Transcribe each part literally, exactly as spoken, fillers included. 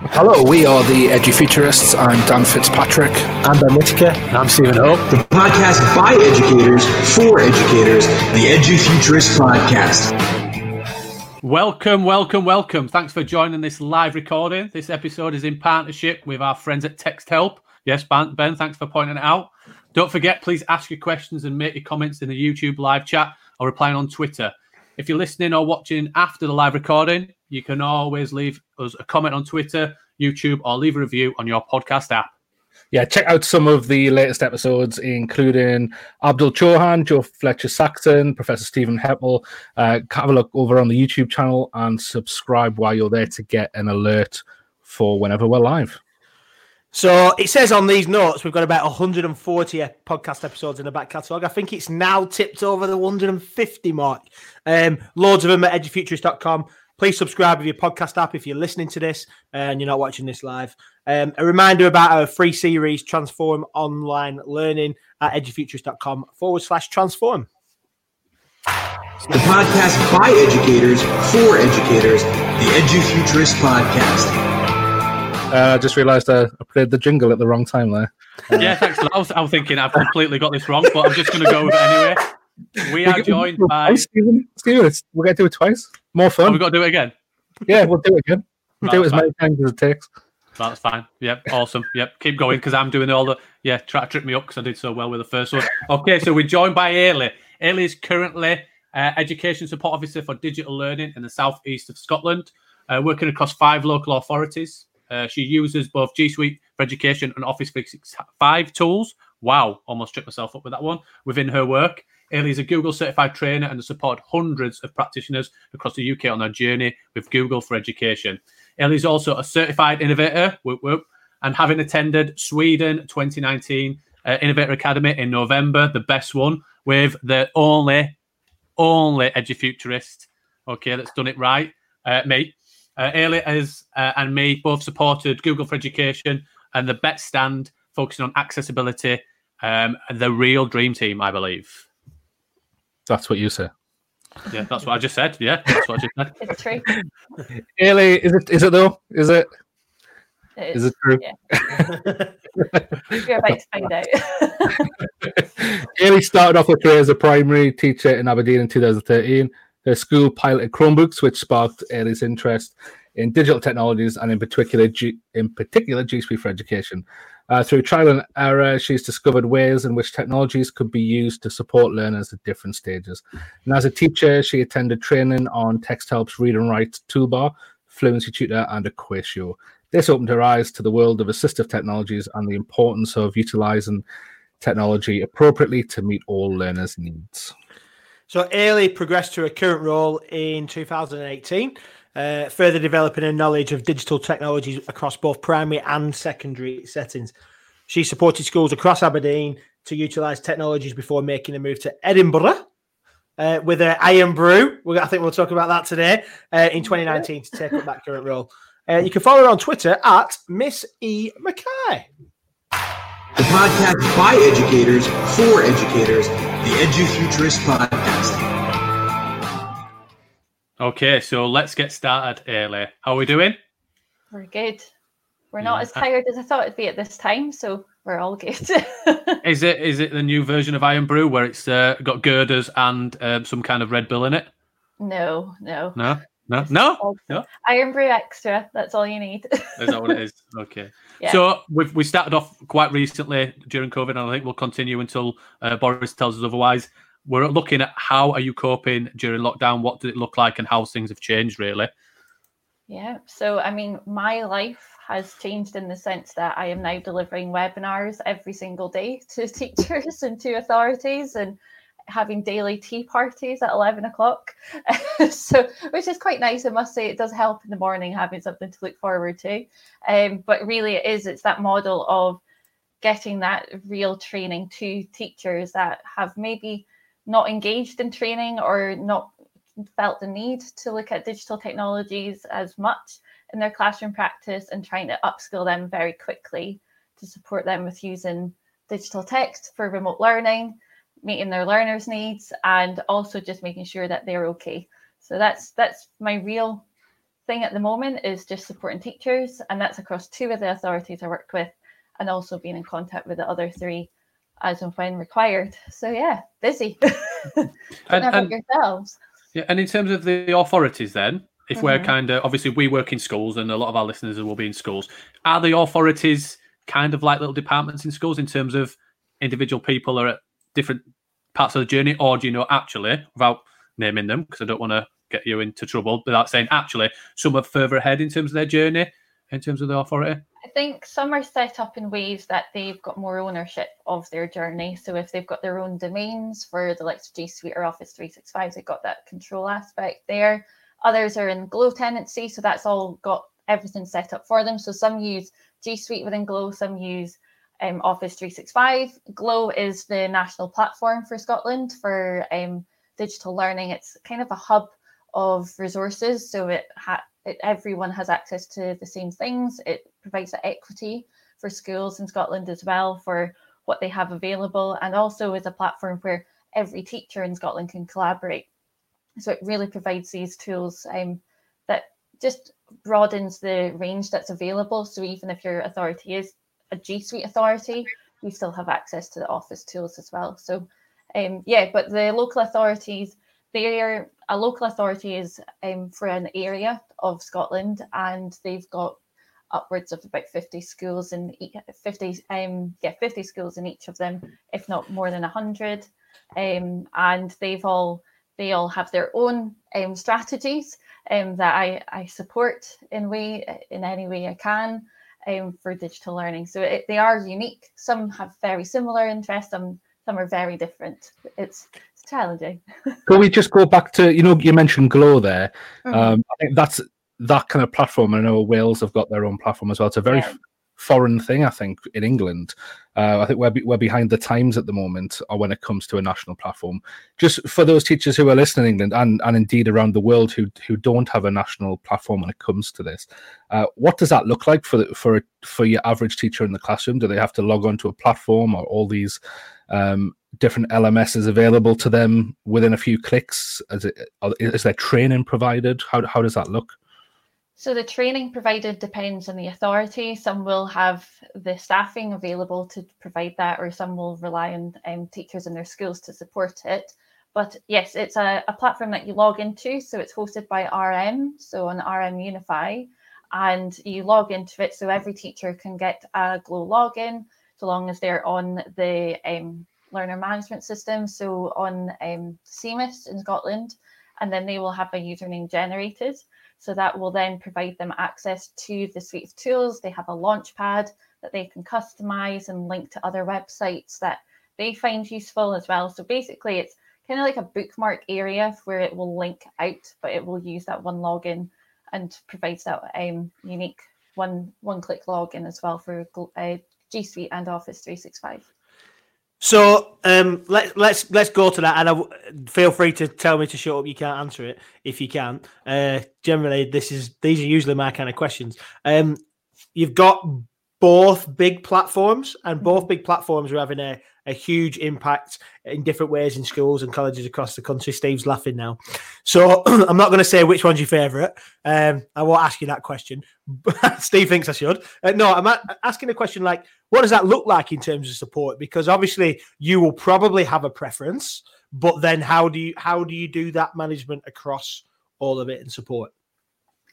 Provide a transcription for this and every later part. Hello, we are the EduFuturists. I'm Dan Fitzpatrick. I'm Ben Mutika. And I'm Stephen Hope. The podcast by educators, for educators, the EduFuturist Podcast. Welcome, welcome, welcome. Thanks for joining this live recording. This episode is in partnership with our friends at TextHelp. Yes, Ben, thanks for pointing it out. Don't forget, please ask your questions and make your comments in the YouTube live chat or replying on Twitter. If you're listening or watching after the live recording, you can always leave us a comment on Twitter, YouTube, or leave a review on your podcast app. Yeah, check out some of the latest episodes, including Abdul Chauhan, Joe Fletcher-Saxon, Professor Stephen Heppel. Uh, have a look over on the YouTube channel and subscribe while you're there to get an alert for whenever we're live. So it says on these notes we've got about one hundred forty podcast episodes in the back catalogue. I think it's now tipped over the one hundred fifty mark. Um, loads of them at edu futurist dot com. Please subscribe with your podcast app if you're listening to this and you're not watching this live. Um, a reminder about our free series, Transform Online Learning, at edufuturist.com forward slash transform. The podcast by educators, for educators, the EduFuturist Podcast. I uh, just realised I played the jingle at the wrong time there. Uh, yeah, thanks. I was, I was thinking I've completely got this wrong, but I'm just going to go with it anyway. We are joined by... Stephen, Stephen, we're going to do it twice. More fun. Oh, we've got to do it again? Yeah, we'll do it again. We'll do it as many times as it takes. That's fine. Yep, awesome. Yep, keep going, because I'm doing all the... Yeah, try to trip me up, because I did so well with the first one. Okay, so we're joined by Eilidh. Eilidh is currently uh, Education Support Officer for Digital Learning in the southeast of Scotland, uh, working across five local authorities. Uh, she uses both G Suite for Education and Office three sixty-five tools. Wow, almost tripped myself up with that one. Within her work, Eilidh is a Google certified trainer and has supported hundreds of practitioners across the U K on their journey with Google for Education. Eilidh is also a certified innovator, whoop, whoop, and having attended Sweden twenty nineteen uh, Innovator Academy in November, the best one, with the only, only EduFuturist. Okay, that's done it right. Uh, me. Uh, Eilidh is, uh, and me both supported Google for Education and the Bet Stand, focusing on accessibility, um, the real dream team, I believe. That's what you say. Yeah, that's what I just said. Yeah, that's what I just said. It's true. Eilidh, is it, is it though? Is it? It is. Is it true? Yeah. You're about to find out. Eilidh started off her career as a primary teacher in Aberdeen in two thousand thirteen. Her school piloted Chromebooks, which sparked Eilidh's interest in digital technologies and in particular G- in particular G Suite for Education. Uh, through trial and error, she's discovered ways in which technologies could be used to support learners at different stages. And as a teacher, she attended training on TextHelp's Read and Write toolbar, Fluency Tutor and EquatIO. This opened her eyes to the world of assistive technologies and the importance of utilising technology appropriately to meet all learners' needs. So Eilidh progressed to her current role in two thousand eighteen, uh, further developing her knowledge of digital technologies across both primary and secondary settings. She supported schools across Aberdeen to utilise technologies before making a move to Edinburgh uh, with her Irn-Bru. I think we'll talk about that today uh, in twenty nineteen to take up that current role. Uh, you can follow her on Twitter at Miss E. Mackay. The podcast by educators, for educators, the EduFuturist Podcast. Okay, so let's get started, Eilidh. How are we doing? We're good. We're not yeah. as tired as I thought it'd be at this time, so we're all good. Is it is it the new version of Irn-Bru where it's uh, got girders and um, some kind of Red Bull in it? No, no. No? No? No? no. Irn-Bru Extra, that's all you need. Is that what it is? Okay. Yeah. So we've, we started off quite recently during COVID, and I think we'll continue until uh, Boris tells us otherwise. We're looking at how are you coping during lockdown? What did it look like and how things have changed, really? Yeah. So, I mean, my life has changed in the sense that I am now delivering webinars every single day to teachers and to authorities and having daily tea parties at eleven o'clock. So, which is quite nice. I must say it does help in the morning having something to look forward to. Um, but really it is, it's that model of getting that real training to teachers that have maybe not engaged in training or not felt the need to look at digital technologies as much in their classroom practice and trying to upskill them very quickly to support them with using digital text for remote learning, meeting their learners' needs, and also just making sure that they're okay. So that's that's my real thing at the moment is just supporting teachers, and that's across two of the authorities I worked with, and also being in contact with the other three as and when required. So yeah, busy. and, and yourselves. Yeah, and in terms of the authorities then, if mm-hmm. we're kind of, obviously we work in schools and a lot of our listeners will be in schools, are the authorities kind of like little departments in schools in terms of individual people are at different parts of the journey? Or do you know, actually, without naming them, because I don't want to get you into trouble, without saying actually, some are further ahead in terms of their journey, in terms of the authority? I think some are set up in ways that they've got more ownership of their journey. So if they've got their own domains for the likes of G Suite or Office three sixty-five, they've got that control aspect there. Others are in Glow tenancy, so that's all got everything set up for them. So some use G Suite within Glow, some use um, Office three sixty-five. Glow is the national platform for Scotland for um, digital learning. It's kind of a hub of resources, so it ha- It, everyone has access to the same things. It provides that equity for schools in Scotland as well for what they have available, and also is a platform where every teacher in Scotland can collaborate. So it really provides these tools um, that just broadens the range that's available. So even if your authority is a G Suite authority, you still have access to the Office tools as well. So um, yeah, but the local authorities, they are, a local authority is um, for an area of Scotland, and they've got upwards of about fifty schools in fifty, um, yeah, fifty schools in each of them, if not more than a hundred. Um, and they've all, they all have their own um, strategies um, that I, I support in way in any way I can um, for digital learning. So it, they are unique. Some have very similar interests. Some some are very different. It's challenging. Can we just go back to, you know, you mentioned Glow there. Mm-hmm. Um, I think that's that kind of platform. I know Wales have got their own platform as well. It's a very yeah. f- foreign thing, I think, in England. Uh, I think we're, be- we're behind the times at the moment or when it comes to a national platform. Just for those teachers who are listening in England and, and indeed around the world who who don't have a national platform when it comes to this, uh, what does that look like for, the, for, for your average teacher in the classroom? Do they have to log on to a platform or all these um different L M Ss available to them within a few clicks? Is it, is there training provided? How how does that look? So the training provided depends on the authority. Some will have the staffing available to provide that, or some will rely on um, teachers in their schools to support it. But yes, it's a, a platform that you log into. So it's hosted by R M, so on R M Unify, and you log into it. So every teacher can get a Glow login, so long as they're on the um, learner management system, so on um, C M I S in Scotland, and then they will have a username generated. So that will then provide them access to the suite of tools. They have a launch pad that they can customize and link to other websites that they find useful as well. So basically it's kind of like a bookmark area where it will link out, but it will use that one login and provides that um, unique one, one click login as well for uh, G Suite and Office three sixty-five. So um, let's let's let's go to that, and I w- feel free to tell me to shut up. You can't answer it if you can. Uh, generally, this is these are usually my kind of questions. Um, you've got both big platforms, and both big platforms are having a, a huge impact in different ways in schools and colleges across the country. Steve's laughing now, so I'm not going to say which one's your favourite. Um, I won't ask you that question. Steve thinks I should. Uh, no, I'm a- asking a question like, what does that look like in terms of support? Because obviously you will probably have a preference, but then how do you how do you do that management across all of it and support?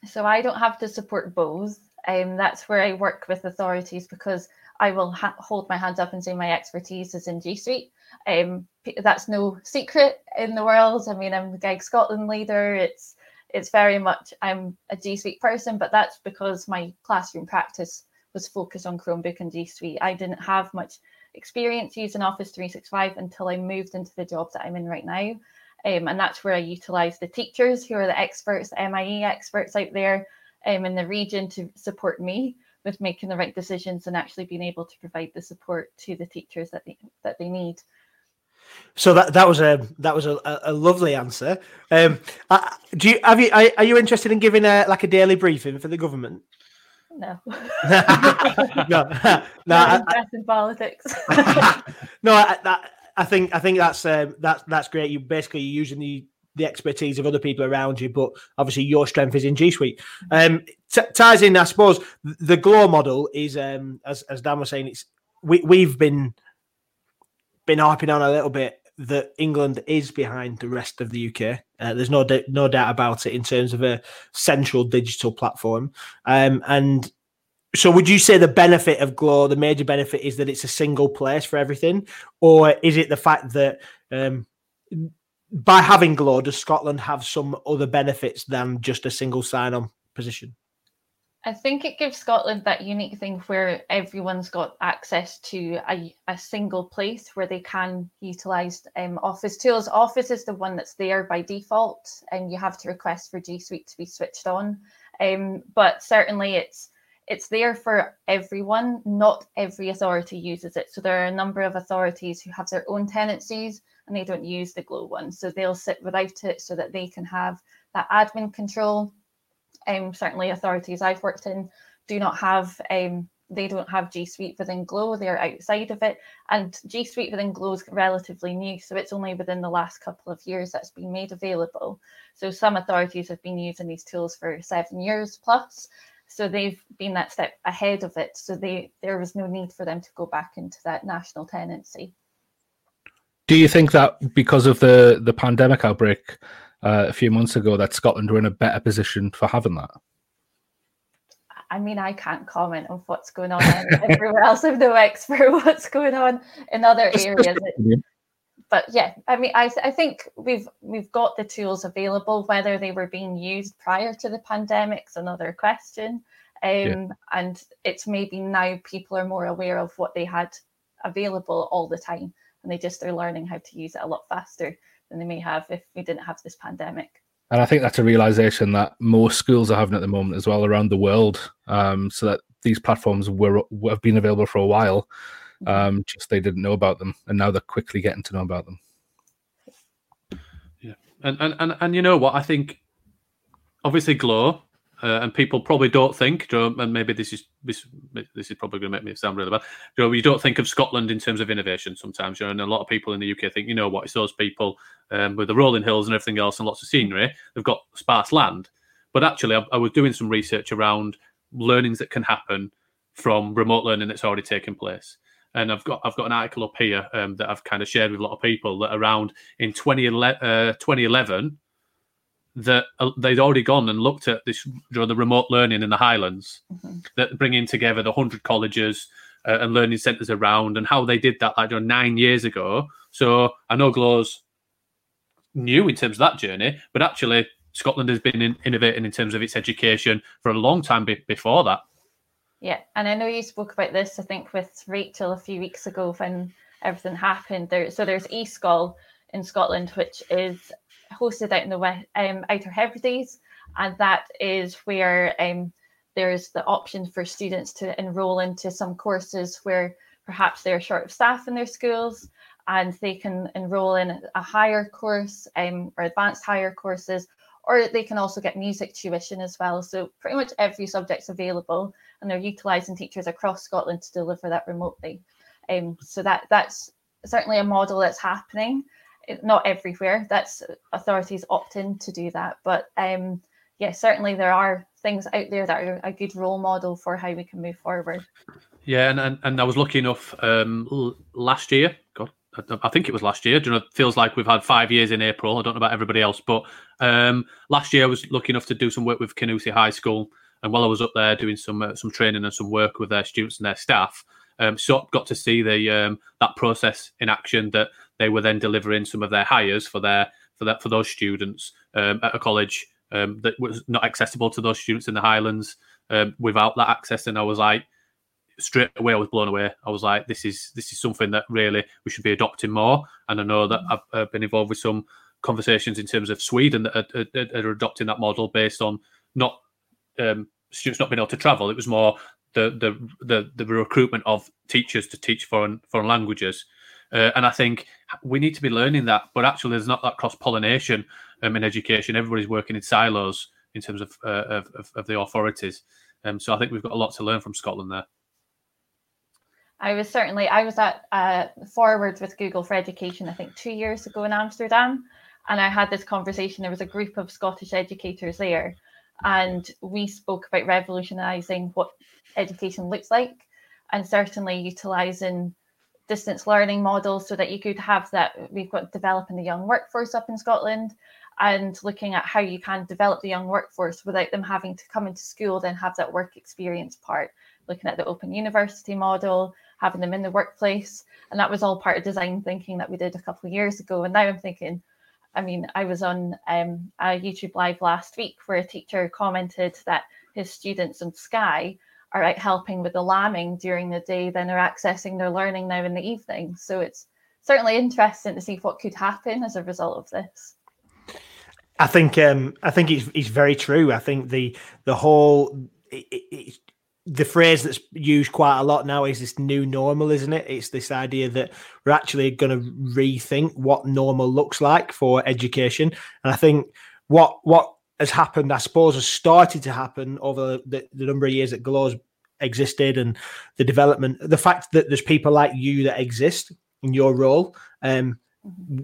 So I don't have to support both. Um, that's where I work with authorities, because I will ha- hold my hands up and say my expertise is in G Suite. Um, that's no secret in the world. I mean, I'm the Gag Scotland leader. It's it's very much I'm a G Suite person, but that's because my classroom practice was focused on Chromebook and G Suite. I didn't have much experience using Office three sixty-five until I moved into the job that I'm in right now. Um, and that's where I utilise the teachers who are the experts, the M I E experts out there um, in the region to support me with making the right decisions and actually being able to provide the support to the teachers that they, that they need. So that that was a that was a, a lovely answer. Um, do you have you are, are you interested in giving a like a daily briefing for the government? No. no, no, no. In politics. no, I, I, I think I think that's um, that's that's great. You basically you're using the the expertise of other people around you, but obviously your strength is in G Suite. Um, t- ties in, I suppose, the Glow model is, um, as, as Dan was saying, it's we, we've been been harping on a little bit that England is behind the rest of the U K. Uh, there's no d- no doubt about it in terms of a central digital platform. Um, and so would you say the benefit of Glow, the major benefit, is that it's a single place for everything? Or is it the fact that... Um, by having Glow, does Scotland have some other benefits than just a single sign-on position? I think it gives Scotland that unique thing where everyone's got access to a, a single place where they can utilise um, Office tools. Office is the one that's there by default, and you have to request for G Suite to be switched on. Um, but certainly it's it's there for everyone. Not every authority uses it. So there are a number of authorities who have their own tenancies, and they don't use the Glow one. So they'll sit without it so that they can have that admin control. Um, certainly authorities I've worked in do not have, um, they don't have G Suite within Glow, they're outside of it. And G Suite within Glow is relatively new, so it's only within the last couple of years that's been made available. So some authorities have been using these tools for seven years plus, so they've been that step ahead of it. So they there was no need for them to go back into that national tenancy. Do you think that because of the, the pandemic outbreak uh, a few months ago that Scotland were in a better position for having that? I mean, I can't comment on what's going on everywhere else. I'm no expert what's going on in other areas. But yeah, I mean, I I think we've we've got the tools available. Whether they were being used prior to the pandemic is another question. Um, yeah. And it's maybe now people are more aware of what they had available all the time. And they just are learning how to use it a lot faster than they may have if we didn't have this pandemic. And I think that's a realization that most schools are having at the moment as well around the world. Um, so that these platforms were, were have been available for a while, um, just they didn't know about them, and now they're quickly getting to know about them. Yeah, and and and, and you know what? I think obviously Glow. Uh, and people probably don't think, Joe, and maybe this is this this is probably going to make me sound really bad. Joe, you don't think of Scotland in terms of innovation sometimes, you know, and a lot of people in the U K think, you know what, it's those people um, with the rolling hills and everything else and lots of scenery. They've got sparse land. But actually, I, I was doing some research around learnings that can happen from remote learning that's already taken place. And I've got I've got an article up here um, that I've kind of shared with a lot of people that around in twenty eleven that they'd already gone and looked at this, you know, the remote learning in the Highlands, mm-hmm. that bringing together the one hundred colleges uh, and learning centres around, and how they did that like you know, nine years ago. So I know Glow's new in terms of that journey, but actually Scotland has been in- innovating in terms of its education for a long time be- before that. Yeah, and I know you spoke about this, I think, with Rachel a few weeks ago when everything happened. There, so there's eSchool in Scotland, which is hosted out in the West, um, Outer Hebrides, and that is where um, there's the option for students to enrol into some courses where perhaps they're short of staff in their schools, and they can enrol in a higher course um, or advanced higher courses, or they can also get music tuition as well. So pretty much every subject's available, and they're utilising teachers across Scotland to deliver that remotely. Um, so that that's certainly a model that's happening. Not everywhere, that's authorities opt in to do that, but um yeah, certainly there are things out there that are a good role model for how we can move forward. Yeah, and and, and I was lucky enough um last year, god I, I think it was last year, you know, it feels like we've had five years in April, I don't know about everybody else, but um last year I was lucky enough to do some work with Canusie High School, and while I was up there doing some uh, some training and some work with their students and their staff, Um, so got to see the um, that process in action, that they were then delivering some of their hires for their for that for those students um, at a college um, that was not accessible to those students in the Highlands um, without that access. And I was like, straight away, I was blown away. I was like, this is this is something that really we should be adopting more. And I know that I've, I've been involved with some conversations in terms of Sweden that are, are, are adopting that model based on not um, students not being able to travel. It was more The, the the the recruitment of teachers to teach foreign foreign languages, uh, and I think we need to be learning that. But actually, there's not that cross pollination um, in education. Everybody's working in silos in terms of uh, of, of the authorities, um, so I think we've got a lot to learn from Scotland there. I was certainly I was at uh, Forward with Google for Education, I think two years ago in Amsterdam, And I had this conversation, there was a group of Scottish educators there, and we spoke about revolutionising what education looks like, and certainly utilising distance learning models so that you could have that. We've got developing the young workforce up in Scotland, and looking at how you can develop the young workforce without them having to come into school, then have that work experience part, looking at the open university model, having them in the workplace. And that was all part of design thinking that we did a couple of years ago. And now I'm thinking, I mean, I was on um, a YouTube Live last week where a teacher commented that his students in Sky are out helping with the lambing during the day, then are accessing their learning now in the evening. So it's certainly interesting to see what could happen as a result of this. I think um, I think it's it's very true. I think the the whole it, it, the phrase that's used quite a lot now is this new normal, isn't it? It's this idea that we're actually going to rethink what normal looks like for education. And I think what what has happened, I suppose, has started to happen over the, the number of years that Glow's existed, and the development, the fact that there's people like you that exist in your role. Um, mm-hmm.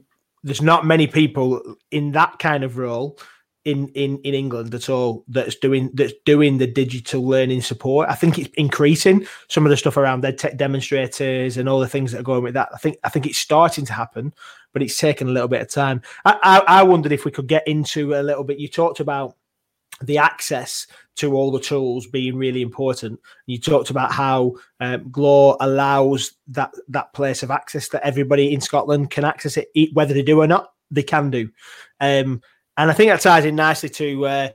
There's not many people in that kind of role in, in, in England at all that's doing that's doing the digital learning support. I think it's increasing, some of the stuff around EdTech demonstrators and all the things that are going with that. I think I think it's starting to happen, but it's taken a little bit of time. I, I, I wondered if we could get into a little bit. You talked about the access to all the tools being really important. You talked about how um, Glow allows that that place of access, that everybody in Scotland can access it, whether they do or not, they can do. Um, and I think that ties in nicely to uh,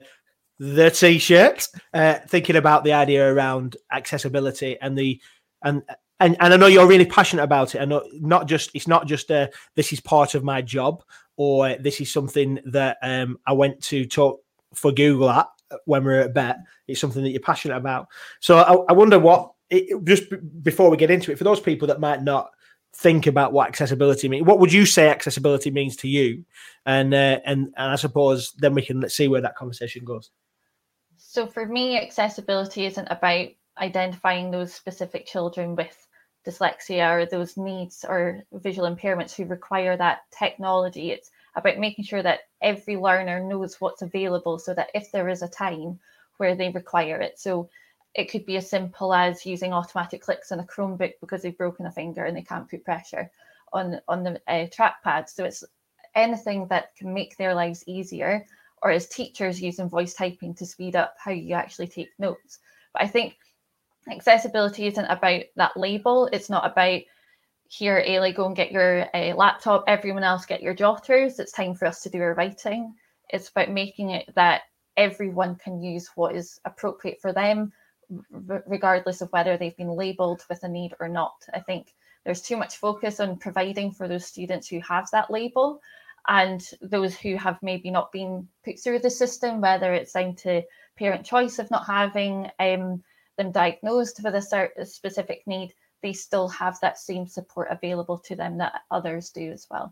the T-shirt, uh, thinking about the idea around accessibility and the and and and I know you're really passionate about it. I know not just it's not just uh, this is part of my job, or this is something that um, I went to talk for Google at when we're at BET. It's something that you're passionate about. So I, I wonder what, it, just b- before we get into it, for those people that might not think about what accessibility means, what would you say accessibility means to you? And uh, and, and I suppose then we can let's see where that conversation goes. So for me, accessibility isn't about identifying those specific children with dyslexia or those needs or visual impairments who require that technology. It's about making sure that every learner knows what's available, so that if there is a time where they require it. So it could be as simple as using automatic clicks on a Chromebook because they've broken a finger and they can't put pressure on, on the uh, trackpad. So it's anything that can make their lives easier, or as teachers using voice typing to speed up how you actually take notes. But I think accessibility isn't about that label. It's not about, here, Ailey, go and get your uh, laptop, everyone else get your jotters, it's time for us to do our writing. It's about making it that everyone can use what is appropriate for them, r- regardless of whether they've been labelled with a need or not. I think there's too much focus on providing for those students who have that label, and those who have maybe not been put through the system, whether it's down to parent choice of not having um, them diagnosed with a certain specific need, they still have that same support available to them that others do as well.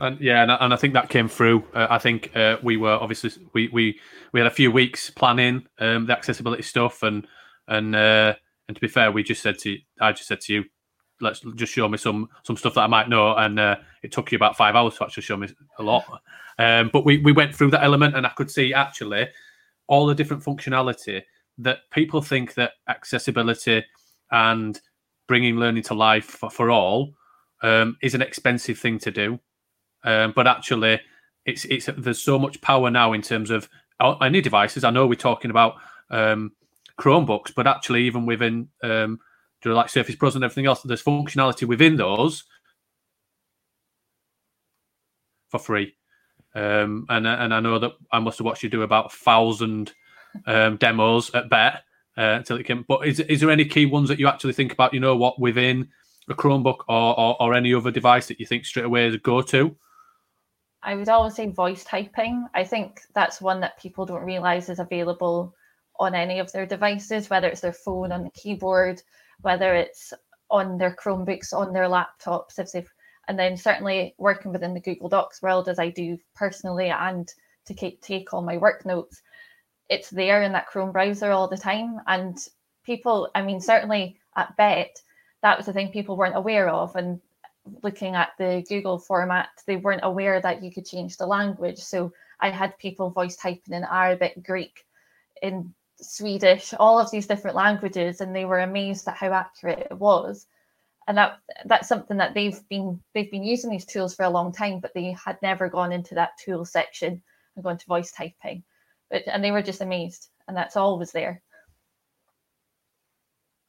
And yeah, and, and I think that came through. Uh, I think uh, we were obviously we, we we had a few weeks planning um, the accessibility stuff, and and uh, and to be fair, we just said to I just said to you, let's just show me some some stuff that I might know, and uh, it took you about five hours to actually show me a lot. Um, but we we went through that element, and I could see actually all the different functionality. That people think that accessibility and bringing learning to life for, for all um, is an expensive thing to do, um, but actually, it's it's there's so much power now in terms of any devices. I know we're talking about um, Chromebooks, but actually, even within um, like Surface Pros and everything else, there's functionality within those for free. Um, and and I know that I must have watched you do about a thousand. Um, demos at BET uh, until it came. But is is there any key ones that you actually think about? You know what, within a Chromebook or, or or any other device that you think straight away is a go-to? I would always say voice typing. I think that's one that people don't realise is available on any of their devices, whether it's their phone on the keyboard, whether it's on their Chromebooks, on their laptops, if they've. And then certainly working within the Google Docs world, as I do personally, and to take, take all my work notes. It's there in that Chrome browser all the time. And people, I mean, certainly at BET, that was the thing people weren't aware of. And looking at the Google format, they weren't aware that you could change the language. So I had people voice typing in Arabic, Greek, in Swedish, all of these different languages, and they were amazed at how accurate it was. And that that's something that they've been they've been using these tools for a long time, but they had never gone into that tool section and gone to voice typing. But and they were just amazed, and that's always there.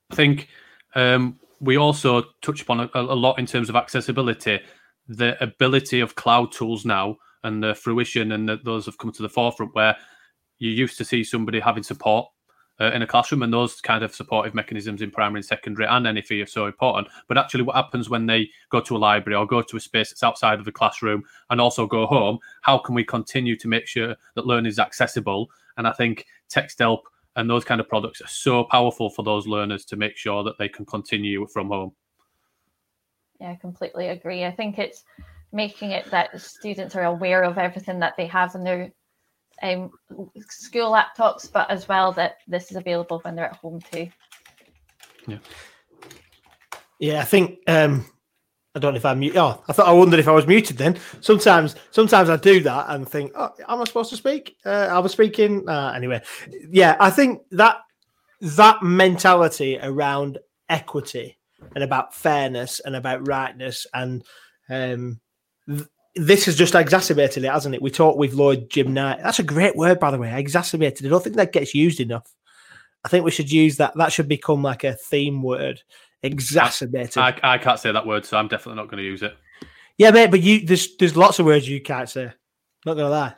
I think um, we also touched upon a, a lot in terms of accessibility, the ability of cloud tools now and the fruition, and the, those have come to the forefront where you used to see somebody having support uh, in a classroom, and those kind of supportive mechanisms in primary and secondary and N F E are so important. But actually what happens when they go to a library or go to a space that's outside of the classroom and also go home, how can we continue to make sure that learning is accessible? And I think TextHelp and those kind of products are so powerful for those learners to make sure that they can continue from home. Yeah, I completely agree. I think it's making it that students are aware of everything that they have in their um, school laptops, but as well that this is available when they're at home too. Yeah, yeah. I think um, I don't know if I'm mute. Oh, I thought I wondered if I was muted. Then sometimes, sometimes I do that and think, oh, am I supposed to speak? Uh, I was speaking uh, anyway. Yeah, I think that that mentality around equity and about fairness and about rightness and um. Th- This has just exacerbated it, hasn't it? We talked with Lloyd Jim Knight. That's a great word, by the way, exacerbated. I don't think that gets used enough. I think we should use that. That should become like a theme word, exacerbated. I, I, I can't say that word, so I'm definitely not going to use it. Yeah, mate, but you there's there's lots of words you can't say. Not going to lie.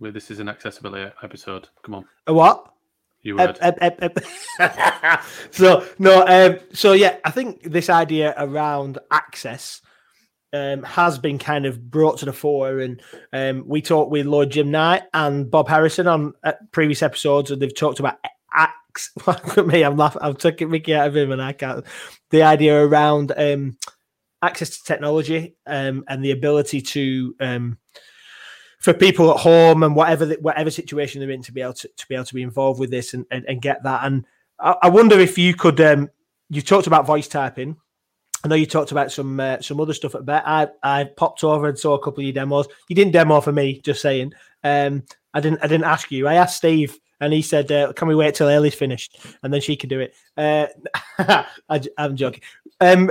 Well, this is an accessibility episode. Come on. A what? You word. Um, um, um, um. so, no, um, so, yeah, I think this idea around access Um, has been kind of brought to the fore, and um, we talked with Lloyd Jim Knight and Bob Harrison on uh, previous episodes, and they've talked about acts. Look at me, I'm laughing. I'm taking Mickey out of him, and I can't. The idea around um, access to technology um, and the ability to um, for people at home and whatever whatever situation they're in to be able to, to be able to be involved with this and, and, and get that. And I, I wonder if you could. Um, you talked about voice typing. I know you talked about some uh, some other stuff at Bet. I I popped over and saw a couple of your demos. You didn't demo for me, just saying. Um, I didn't I didn't ask you. I asked Steve, and he said, uh, "Can we wait till Ailidh's finished and then she can do it?" Uh, I, I'm joking. Um,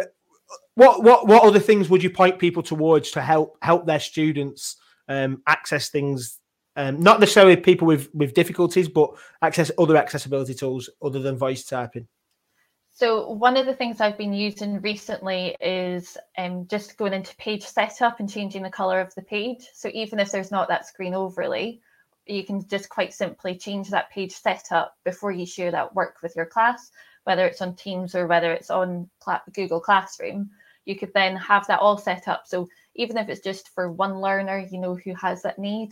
what what what other things would you point people towards to help help their students um, access things? Um, not necessarily people with with difficulties, but access other accessibility tools other than voice typing. So one of the things I've been using recently is um, just going into page setup and changing the colour of the page. So even if there's not that screen overlay, you can just quite simply change that page setup before you share that work with your class, whether it's on Teams or whether it's on Google Classroom. You could then have that all set up. So even if it's just for one learner, you know, who has that need,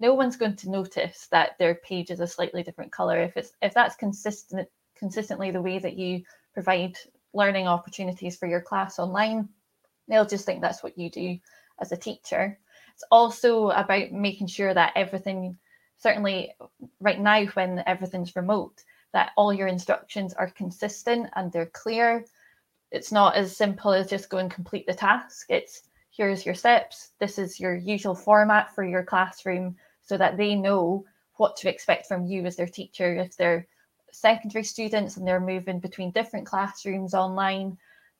no one's going to notice that their page is a slightly different colour. If it's if that's consistent, consistently the way that you provide learning opportunities for your class online, they'll just think that's what you do as a teacher. It's also about making sure that everything, certainly right now when everything's remote, that all your instructions are consistent and they're clear. It's not as simple as just go and complete the task. It's here's your steps. This is your usual format for your classroom so that they know what to expect from you as their teacher if they're secondary students and they're moving between different classrooms online.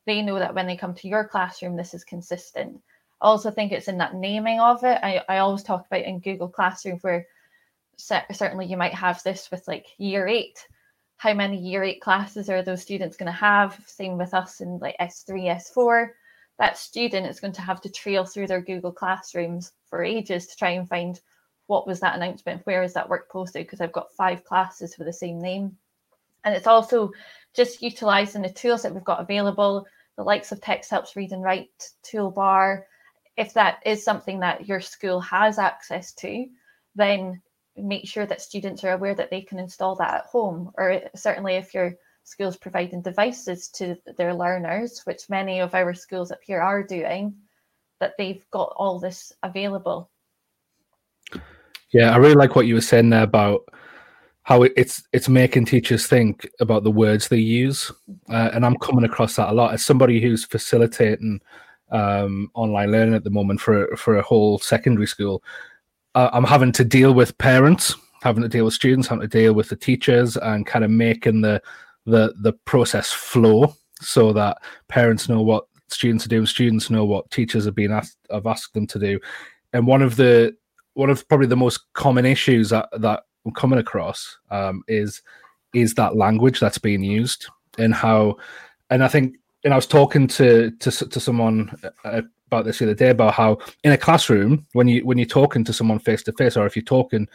They know that when they come to your classroom, this is consistent. I also think it's in that naming of it. I, I always talk about in Google Classroom where certainly you might have this with like year eight. How many year eight classes are those students going to have? Same with us in like S three, S four. That student is going to have to trail through their Google Classrooms for ages to try and find what was that announcement? Where is that work posted? Because I've got five classes with the same name. And it's also just utilising the tools that we've got available, the likes of TextHelp's Read and Write toolbar. If that is something that your school has access to, then make sure that students are aware that they can install that at home. Or certainly if your school's providing devices to their learners, which many of our schools up here are doing, that they've got all this available. Yeah, I really like what you were saying there about how it, it's it's making teachers think about the words they use. Uh, and I'm coming across that a lot as somebody who's facilitating um, online learning at the moment for, for a whole secondary school. Uh, I'm having to deal with parents, having to deal with students, having to deal with the teachers, and kind of making the the, the process flow so that parents know what students are doing, students know what teachers have been asked, have asked them to do. And one of the one of probably the most common issues that, that I'm coming across um, is is that language that's being used, and how, and I think, and I was talking to to, to someone about this the other day, about how in a classroom, when you when you're talking to someone face to face, or if you're talking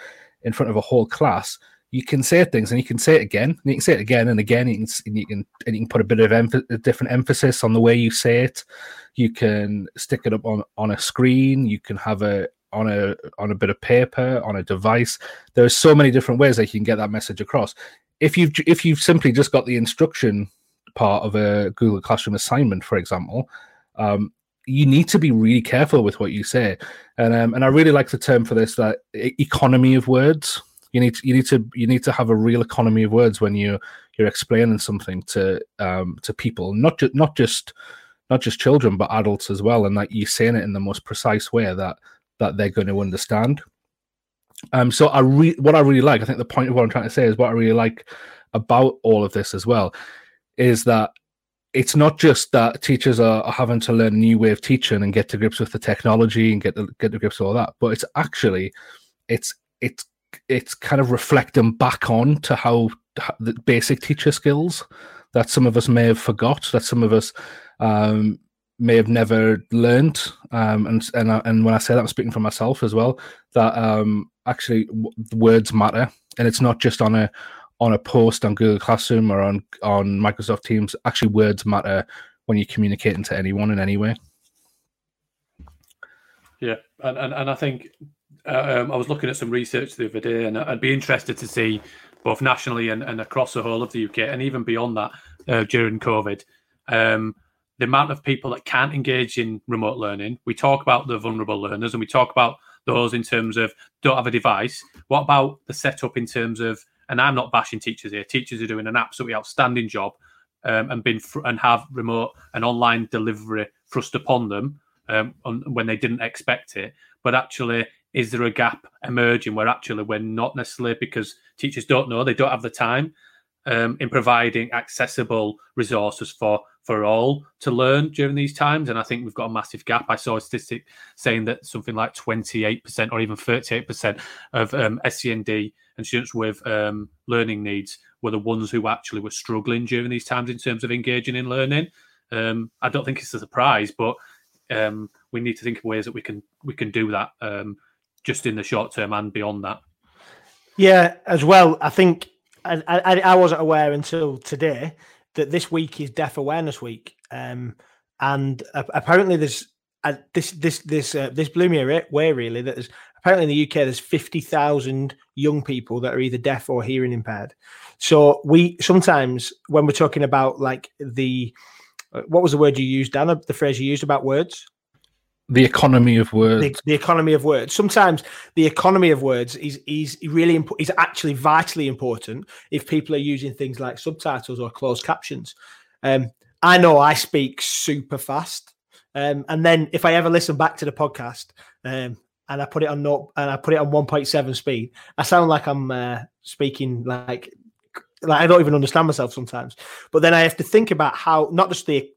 in front of a whole class, you can say things, and you can say it again, and you can say it again and again, and you can and you can, and you can put a bit of emph- a different emphasis on the way you say it. You can stick it up on, on a screen. You can have a on a on a bit of paper, on a device. There are so many different ways that you can get that message across. If you've if you've simply just got the instruction part of a Google Classroom assignment, for example, um, you need to be really careful with what you say. And um, and I really like the term for this, that economy of words. You need to, you need to you need to have a real economy of words when you you're explaining something to um, to people, not just not just not just children, but adults as well, and that you're saying it in the most precise way that that they're going to understand. Um, so I re- what I really like, I think the point of what I'm trying to say is what I really like about all of this as well, is that it's not just that teachers are, are having to learn a new way of teaching and get to grips with the technology and get to, get to grips with all that, but it's actually, it's it's it's kind of reflecting back on to how, how the basic teacher skills that some of us may have forgot, that some of us um, may have never learned. Um, and and I, and when I say that, I'm speaking for myself as well, that um, actually w- words matter. And it's not just on a on a post on Google Classroom or on, on Microsoft Teams. Actually, words matter when you're communicating to anyone in any way. Yeah, and, and, and I think uh, um, I was looking at some research the other day, and I'd be interested to see both nationally and, and across the whole of the U K, and even beyond that uh, during COVID, um, the amount of people that can't engage in remote learning. We talk about the vulnerable learners, and we talk about those in terms of don't have a device. What about the setup in terms of, and I'm not bashing teachers here, teachers are doing an absolutely outstanding job um, and been fr- and have remote and online delivery thrust upon them um, on, when they didn't expect it. But actually, is there a gap emerging where actually we're not necessarily, because teachers don't know, they don't have the time, Um, in providing accessible resources for, for all to learn during these times. And I think we've got a massive gap. I saw a statistic saying that something like twenty-eight percent or even thirty-eight percent of um, S E N D and students with um, learning needs were the ones who actually were struggling during these times in terms of engaging in learning. Um, I don't think it's a surprise, but um, we need to think of ways that we can we can do that um, just in the short term and beyond that. Yeah, as well, I think, I, I, I wasn't aware until today that this week is Deaf Awareness Week, um, and uh, apparently there's uh, this this this uh, this blew me away really. That there's apparently in the U K there's fifty thousand young people that are either deaf or hearing impaired. So we sometimes when we're talking about like the what was the word you used, Dan? The phrase you used about words. The economy of words. The, the economy of words. Sometimes the economy of words is is really imp- is actually vitally important if people are using things like subtitles or closed captions. Um, I know I speak super fast, um, and then if I ever listen back to the podcast um, and I put it on note and I put it on one point seven speed, I sound like I'm uh, speaking like. Like I don't even understand myself sometimes, but then I have to think about how not just the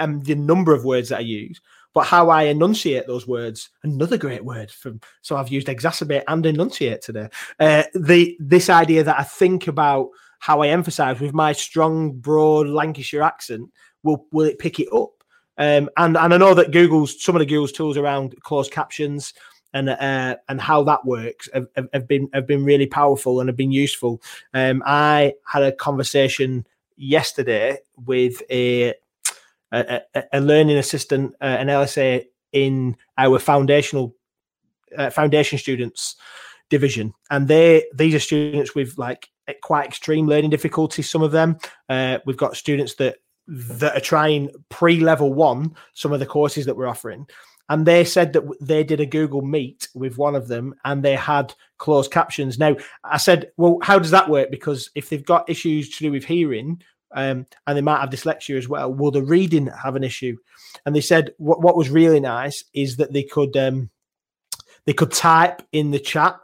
um, the number of words that I use, but how I enunciate those words. Another great word from so I've used exacerbate and enunciate today. Uh, the this idea that I think about how I emphasise with my strong, broad Lancashire accent, will will it pick it up? Um, and and I know that Google's some of the Google's tools around closed captions and uh, and how that works have, have been have been really powerful and have been useful. Um, I had a conversation yesterday with a a, a learning assistant, uh, an L S A in our foundational uh, foundation students division, and they these are students with like quite extreme learning difficulties. Some of them uh, we've got students that that are trying pre-level one some of the courses that we're offering. and they said that they did a Google Meet with one of them and they had closed captions. Now, I said, well, how does that work? Because if they've got issues to do with hearing, um, and they might have dyslexia as well, will the reading have an issue? And they said what, what was really nice is that they could um, they could type in the chat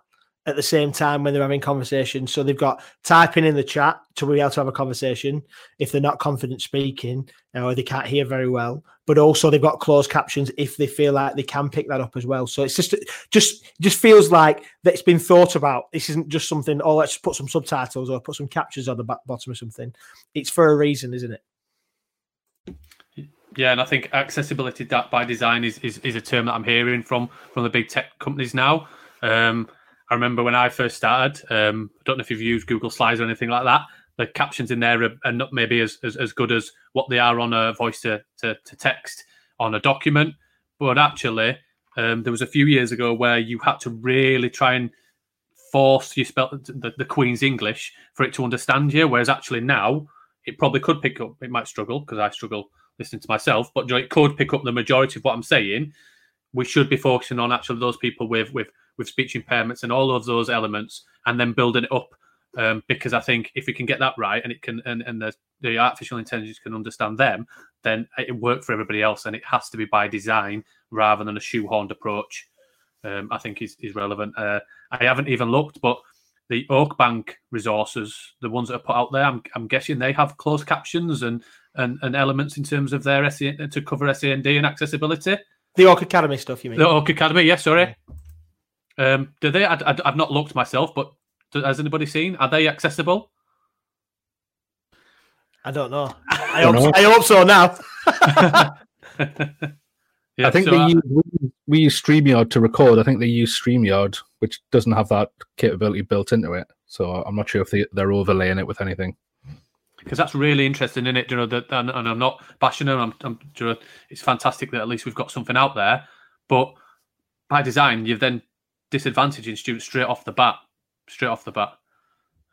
at the same time when they're having conversations. So they've got typing in the chat to be able to have a conversation if they're not confident speaking or they can't hear very well, but also they've got closed captions if they feel like they can pick that up as well. So it's just, just, just feels like that it's been thought about. This isn't just something, oh, let's put some subtitles or put some captions on the back, bottom or something. It's for a reason, isn't it? Yeah, and I think accessibility by design is, is, is a term that I'm hearing from, from the big tech companies now. Um, I remember when I first started, um, I don't know if you've used Google Slides or anything like that, the captions in there are, are not maybe as, as, as good as what they are on a voice to, to, to text on a document. But actually, um, there was a few years ago where you had to really try and force you spell the, the Queen's English for it to understand you, whereas actually now it probably could pick up. It might struggle because I struggle listening to myself, but it could pick up the majority of what I'm saying. We should be focusing on actually those people with with with speech impairments and all of those elements, and then building it up. Um, because I think if we can get that right, and it can, and, and the, the artificial intelligence can understand them, then it worked for everybody else. And it has to be by design rather than a shoehorned approach. Um, I think is is relevant. Uh, I haven't even looked, but the Oak Bank resources, the ones that are put out there, I'm, I'm guessing they have closed captions and and, and elements in terms of their S E N, to cover S E N D and accessibility. The Oak Academy stuff, you mean? The Oak Academy, yeah, sorry. Yeah. Um, do they? I, I, I've not looked myself, but do, has anybody seen? Are they accessible? I don't know. I, don't hope, know. I hope so now. yeah, I think so they I, use, we, we use StreamYard to record. I think they use StreamYard, which doesn't have that capability built into it. So I'm not sure if they, they're overlaying it with anything. Because that's really interesting, isn't it? You know, that, and, and I'm not bashing them. I'm, I'm, you know, it's fantastic that at least we've got something out there. But by design, you're then disadvantaging students straight off the bat. Straight off the bat.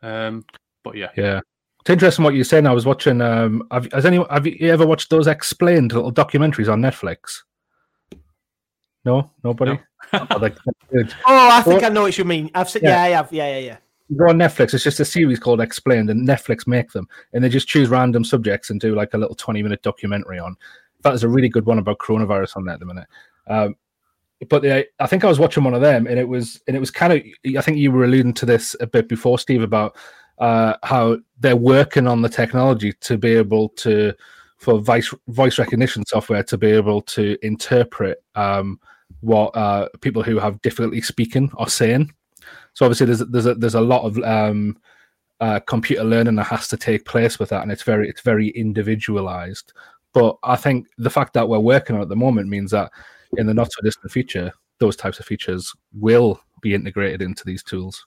Um, but yeah, yeah. It's interesting what you're saying. I was watching. Um, have, has anyone have you ever watched those Explained little documentaries on Netflix? No, nobody. No. oh, I think oh. I know what you mean. I've seen. Yeah, yeah I have. Yeah, yeah, yeah. Go on Netflix. It's just a series called Explained, and Netflix make them, and they just choose random subjects and do like a little twenty-minute documentary on. That is a really good one about coronavirus on there at the minute. Um, but they, I think I was watching one of them, and it was and it was kind of. I think you were alluding to this a bit before, Steve, about uh, how they're working on the technology to be able to for voice voice recognition software to be able to interpret um, what uh, people who have difficulty speaking are saying. So obviously there's there's a, there's a lot of um, uh, computer learning that has to take place with that, and it's very it's very individualized. But I think the fact that we're working on it at the moment means that in the not so distant future, those types of features will be integrated into these tools.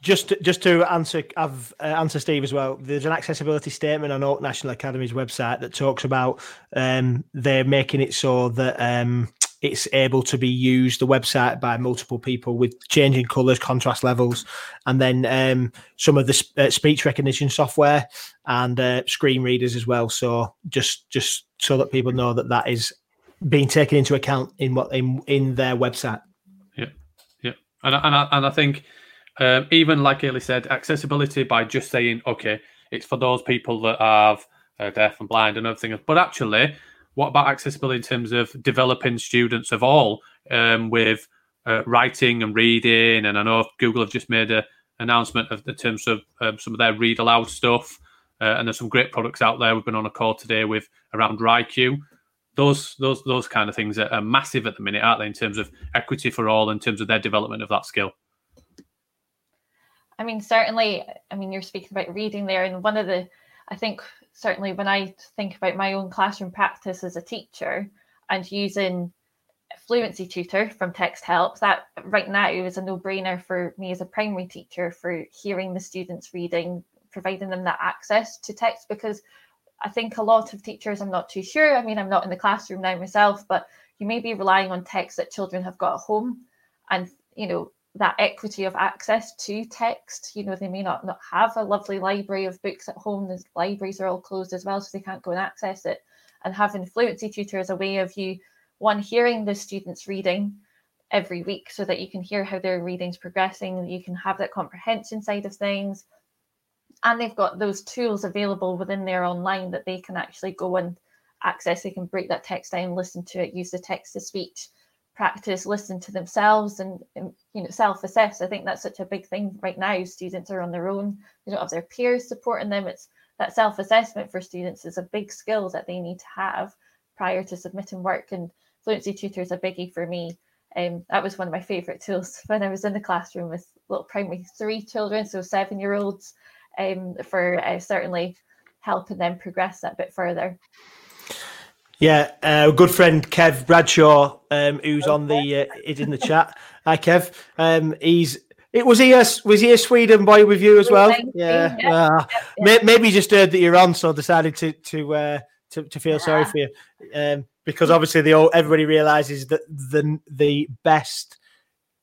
Just just to answer, I've uh, answer Steve as well. There's an accessibility statement on Oak National Academy's website that talks about um, they're making it so that. Um, It's able to be used, the website, by multiple people with changing colours, contrast levels, and then um, some of the sp- uh, speech recognition software and uh, screen readers as well. So just just so that people know that that is being taken into account in what in, in their website. Yeah, yeah, and and I, and I think um, even like Ailey said, accessibility by just saying okay, it's for those people that are uh, deaf and blind and other things, but actually. What about accessibility in terms of developing students of all um, with uh, writing and reading? And I know Google have just made an announcement of the terms of um, some of their read aloud stuff. Uh, and there's some great products out there. We've been on a call today with around RaiQ. Those those those kind of things are, are massive at the minute, aren't they? In terms of equity for all, in terms of their development of that skill. I mean, certainly. I mean, you're speaking about reading there, and one of the, I think. Certainly when I think about my own classroom practice as a teacher and using Fluency Tutor from TextHelp, that right now is a no-brainer for me as a primary teacher for hearing the students reading, providing them that access to text, because I think a lot of teachers, I'm not too sure, I mean, I'm not in the classroom now myself, but you may be relying on text that children have got at home and, you know, that equity of access to text, you know, they may not, not have a lovely library of books at home. The libraries are all closed as well, so they can't go and access it. And having Fluency Tutor as a way of you one, hearing the students reading every week so that you can hear how their reading's progressing, you can have that comprehension side of things. And they've got those tools available within their online that they can actually go and access. They can break that text down, listen to it, use the text to speech, practice, listen to themselves and, and you know, self-assess. I think that's such a big thing right now. Students are on their own. They don't have their peers supporting them. It's that self-assessment for students is a big skill that they need to have prior to submitting work. And Fluency Tutor is a biggie for me. Um, that was one of my favourite tools when I was in the classroom with little primary three children, so seven-year-olds, um, for uh, certainly helping them progress that bit further. Yeah, uh, a good friend Kev Bradshaw, um, who's on the uh, is in the chat. Hi, Kev. Um, he's it was he a, was he a Sweden boy with you as well? Yeah. Uh, maybe he just heard that you're on, so decided to to uh, to, to feel yeah. sorry for you. Um, Because obviously, the all, everybody realises that the the best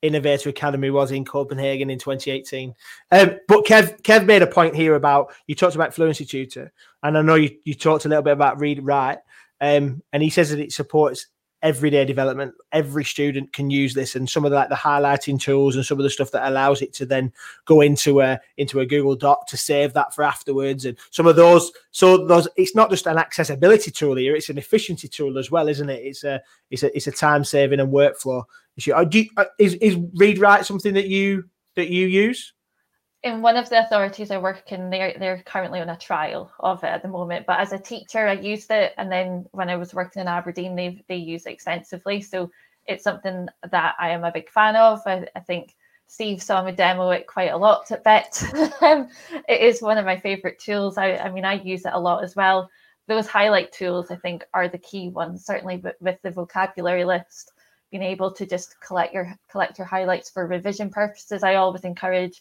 innovator academy was in Copenhagen in twenty eighteen. Um, but Kev Kev made a point here about, you talked about Fluency Tutor, and I know you, you talked a little bit about Read and Write, um, and he says that it supports everyday development. Every student can use this, and some of the, like the highlighting tools and some of the stuff that allows it to then go into a into a Google Doc to save that for afterwards, and some of those. So those, it's not just an accessibility tool here; it's an efficiency tool as well, isn't it? It's a it's a it's a time saving and workflow issue. Do you, is is Read Write something that you that you use? In one of the authorities I work in, they're, they're currently on a trial of it at the moment. But as a teacher, I used it. And then when I was working in Aberdeen, they they use it extensively. So it's something that I am a big fan of. I, I think Steve saw me demo it quite a lot at B E T. It is one of my favourite tools. I, I mean, I use it a lot as well. Those highlight tools, I think, are the key ones, certainly with, with the vocabulary list. Being able to just collect your collect your highlights for revision purposes. I always encourage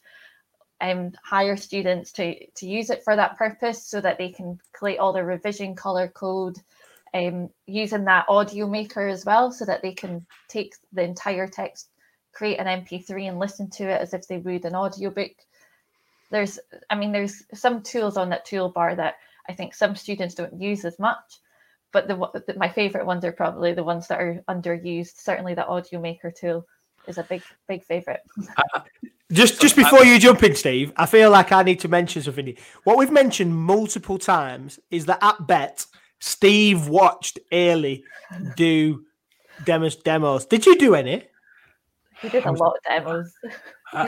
Um, hire students to to use it for that purpose so that they can collate all their revision color code, um, using that audio maker as well so that they can take the entire text, create an M P three and listen to it as if they would an audiobook. There's, I mean, there's some tools on that toolbar that I think some students don't use as much, but the, the my favorite ones are probably the ones that are underused. Certainly the audio maker tool is a big, big favorite. Just just before you jump in, Steve, I feel like I need to mention something. What we've mentioned multiple times is that at B E T, Steve watched Eilidh do demos. Demos. Did you do any? He did a lot of demos. I,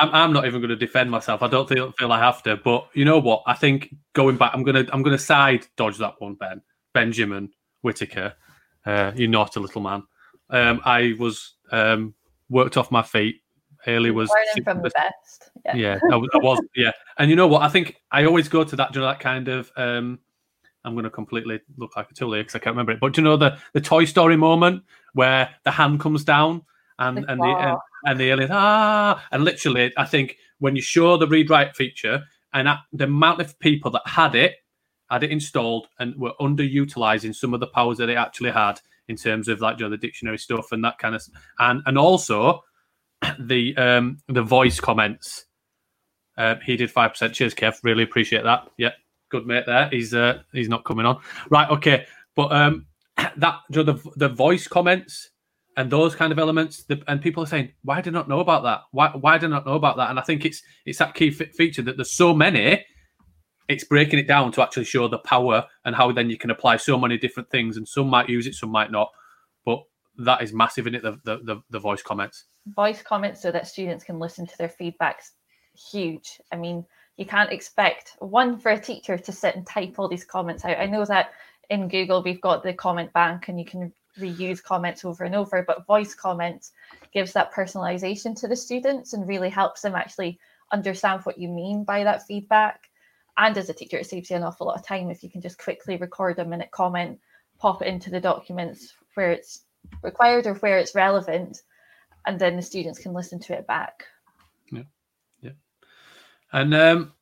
I'm, I'm not even going to defend myself. I don't feel, feel I have to. But you know what? I think going back, I'm gonna I'm gonna side dodge that one, Ben Benjamin Whitaker. Uh, you naughty little man. Um, I was um, worked off my feet. Eilidh was learning from the best. Yeah, yeah I, was, I was. Yeah, and you know what? I think I always go to that. You know, that kind of. Um, I'm going to completely look like a tool here because I can't remember it. But do you know the, the Toy Story moment where the hand comes down and the and, the, and and the Eilidh ah and literally I think when you show the Read Write feature and I, the amount of people that had it had it installed and were underutilizing some of the powers that it actually had in terms of like, you know, the dictionary stuff and that kind of and and also. The um the voice comments, uh, he did five percent. Cheers, Kev. Really appreciate that. Yeah, good mate. There, he's uh he's not coming on. Right, okay. But um that the the voice comments and those kind of elements, the, and people are saying, why do I not know about that? Why why do I not know about that? And I think it's it's that key f- feature that there's so many. It's breaking it down to actually show the power and how then you can apply so many different things. And some might use it, some might not. But that is massive, isn't it? The the the, the voice comments. Voice comments so that students can listen to their feedbacks, huge. I mean, you can't expect one for a teacher to sit and type all these comments out. I know that in Google we've got the comment bank and you can reuse comments over and over, but voice comments gives that personalization to the students and really helps them actually understand what you mean by that feedback. And as a teacher, it saves you an awful lot of time if you can just quickly record a minute comment, pop it into the documents where it's required or where it's relevant. And then the students can listen to it back. Yeah, yeah. And um,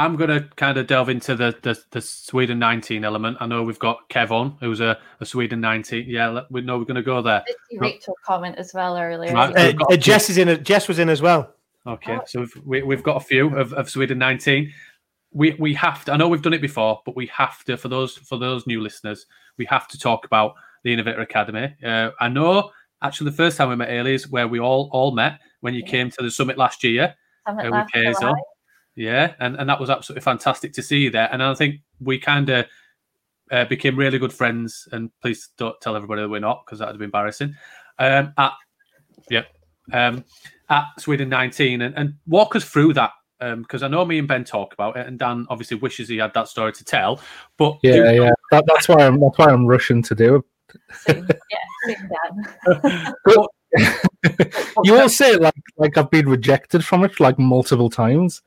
I'm going to kind of delve into the, the the Sweden nineteen element. I know we've got Kev on, who's a, a Sweden nineteen. Yeah, we know we're going to go there. Did you Rachel but, comment as well earlier? Right. Uh, uh, Jess is in. Jess was in as well. Okay, oh. so we've, we, we've got a few of, of Sweden nineteen. We we have to. I know we've done it before, but we have to for those for those new listeners. We have to talk about the Innovator Academy. Uh, I know actually the first time we met Eilidh is where we all, all met when you yeah. came to the summit last year. Summit uh, last year. Yeah, and, and that was absolutely fantastic to see you there. And I think we kind of uh, became really good friends. And please don't tell everybody that we're not, because that would be embarrassing. Um, at yeah, um, at Sweden nineteen, and, and walk us through that, because um, I know me and Ben talk about it, and Dan obviously wishes he had that story to tell. But yeah, do- yeah, that, that's why I'm that's why I'm rushing to do it. Soon. Yeah, soon, Dan. But, you all say it like like I've been rejected from it like multiple times.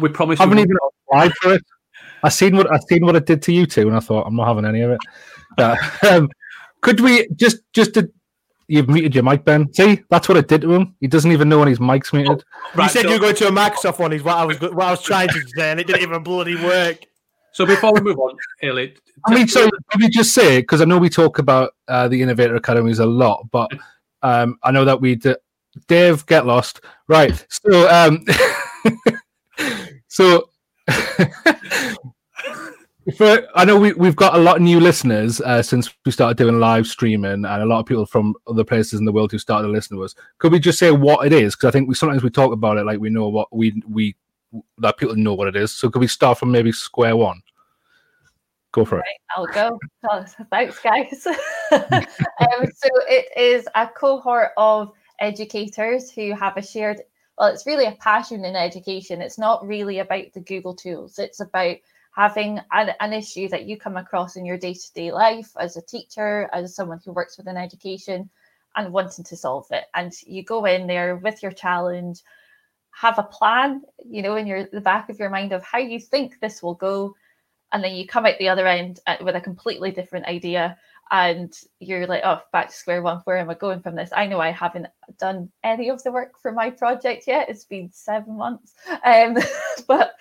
We promised. I haven't we even applied for it. I seen what I seen what it did to you two, and I thought I'm not having any of it. Uh, um, could we just just to, you've muted your mic, Ben? See, that's what it did to him. He doesn't even know when his mic's muted. Oh, right, you said so, you were going to a Microsoft one. Is what I was what I was trying to say, and it didn't even bloody work. So before we move on, Eilidh, I mean, so let me just say, because I know we talk about uh, the Innovator Academies a lot, but um, I know that we d- Dave get lost, right? So. Um, So, for, I know we, we've got a lot of new listeners uh, since we started doing live streaming, and a lot of people from other places in the world who started listening to us. Could we just say what it is? Because I think we sometimes we talk about it like we know what we we that people know what it is. So could we start from maybe square one? Go for it. Right, I'll go. Oh, thanks, guys. um, so it is a cohort of educators who have a shared. Well, it's really a passion in education. It's not really about the Google tools. It's about having an, an issue that you come across in your day-to-day life as a teacher, as someone who works within education, and wanting to solve it. And you go in there with your challenge, have a plan, you know, in your the back of your mind of how you think this will go. And then you come out the other end with a completely different idea. And you're like, oh, back to square one. Where am I going from this? I know I haven't done any of the work for my project yet. It's been seven months, um, but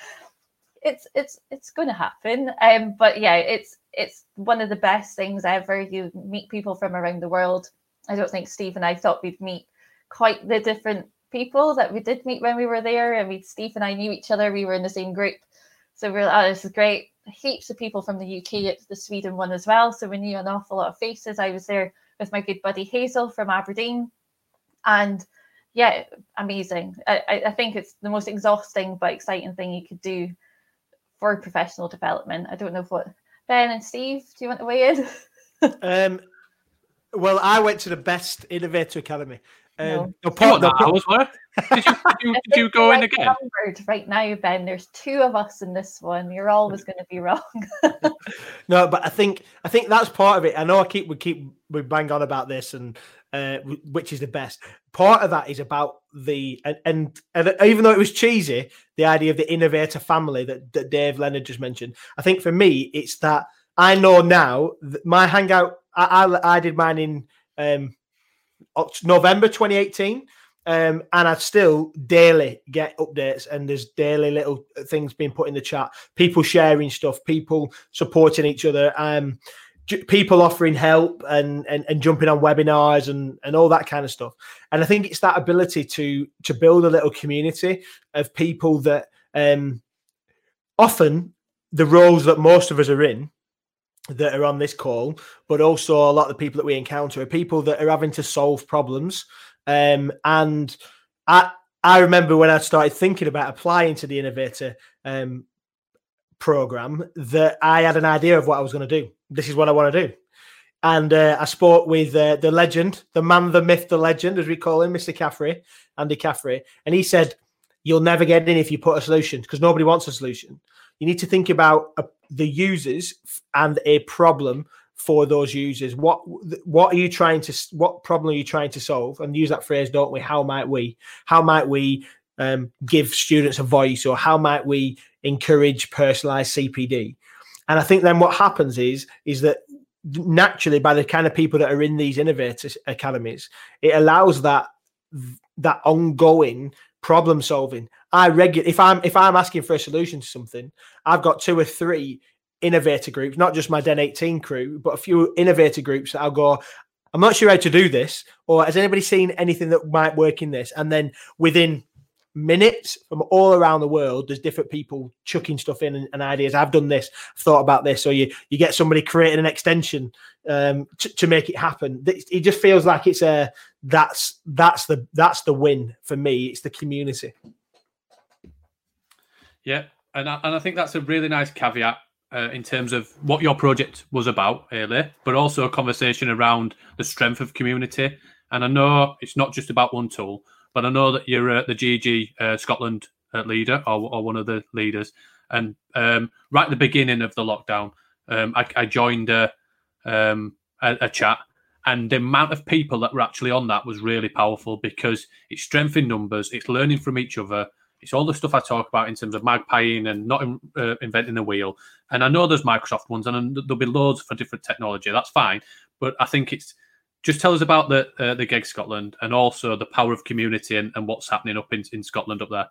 it's it's it's going to happen. Um, but yeah, it's it's one of the best things ever. You meet people from around the world. I don't think Steve and I thought we'd meet quite the different people that we did meet when we were there. I mean, Steve and I knew each other. We were in the same group, so we're like, oh, this is great. Heaps of people from the U K at the Sweden one as well, so we knew an awful lot of faces. I was there with my good buddy Hazel from Aberdeen, and yeah, amazing. I, I think it's the most exhausting but exciting thing you could do for professional development. I don't know what Ben and Steve, do you want to weigh in? um, well, I went to the best Innovator Academy. Um, no. part, that was did you, did you, did you go in again? Right now, Ben, there's two of us in this one. You're always going to be wrong. No, but I think I think that's part of it. I know I keep we keep we bang on about this, and uh, which is the best part of that is about the and, and and even though it was cheesy, the idea of the innovator family that, that Dave Leonard just mentioned. I think for me, it's that I know now that my hangout. I, I I did mine in. Um, November twenty eighteen, um, and I still daily get updates, and there's daily little things being put in the chat, people sharing stuff, people supporting each other, um, j- people offering help and, and and jumping on webinars and and all that kind of stuff. And I think it's that ability to to build a little community of people that um, often the roles that most of us are in that are on this call, but also a lot of the people that we encounter are people that are having to solve problems. Um, and I I remember when I started thinking about applying to the Innovator um, program that I had an idea of what I was going to do. This is what I want to do. And uh, I spoke with uh, the legend, the man, the myth, the legend, as we call him, Mister Caffrey, Andy Caffrey. And he said, you'll never get in if you put a solution, because nobody wants a solution. You need to think about a, the users and a problem for those users. What what are you trying to? What problem are you trying to solve? And use that phrase, don't we? How might we? How might we um, give students a voice, or how might we encourage personalized C P D? And I think then what happens is is that naturally, by the kind of people that are in these innovator academies, it allows that that ongoing problem solving. I regular if I'm if I'm asking for a solution to something, I've got two or three innovator groups, not just my Den eighteen crew, but a few innovator groups that I'll go, I'm not sure how to do this, or has anybody seen anything that might work in this? And then within minutes from all around the world. There's different people chucking stuff in and, and ideas. I've done this, thought about this. So you you get somebody creating an extension um, to, to make it happen. It just feels like it's a that's that's the that's the win for me. It's the community. Yeah, and I, and I think that's a really nice caveat uh, in terms of what your project was about earlier, but also a conversation around the strength of community. And I know it's not just about one tool, but I know that you're uh, the G G uh, Scotland uh, leader or, or one of the leaders. And um, right at the beginning of the lockdown, um, I, I joined a, um, a, a chat, and the amount of people that were actually on that was really powerful because it's strength in numbers, it's learning from each other, it's all the stuff I talk about in terms of magpieing and not uh, inventing the wheel. And I know there's Microsoft ones, and there'll be loads for different technology. That's fine, but I think it's just tell us about the uh, the Geg Scotland and also the power of community and, and what's happening up in, in Scotland up there.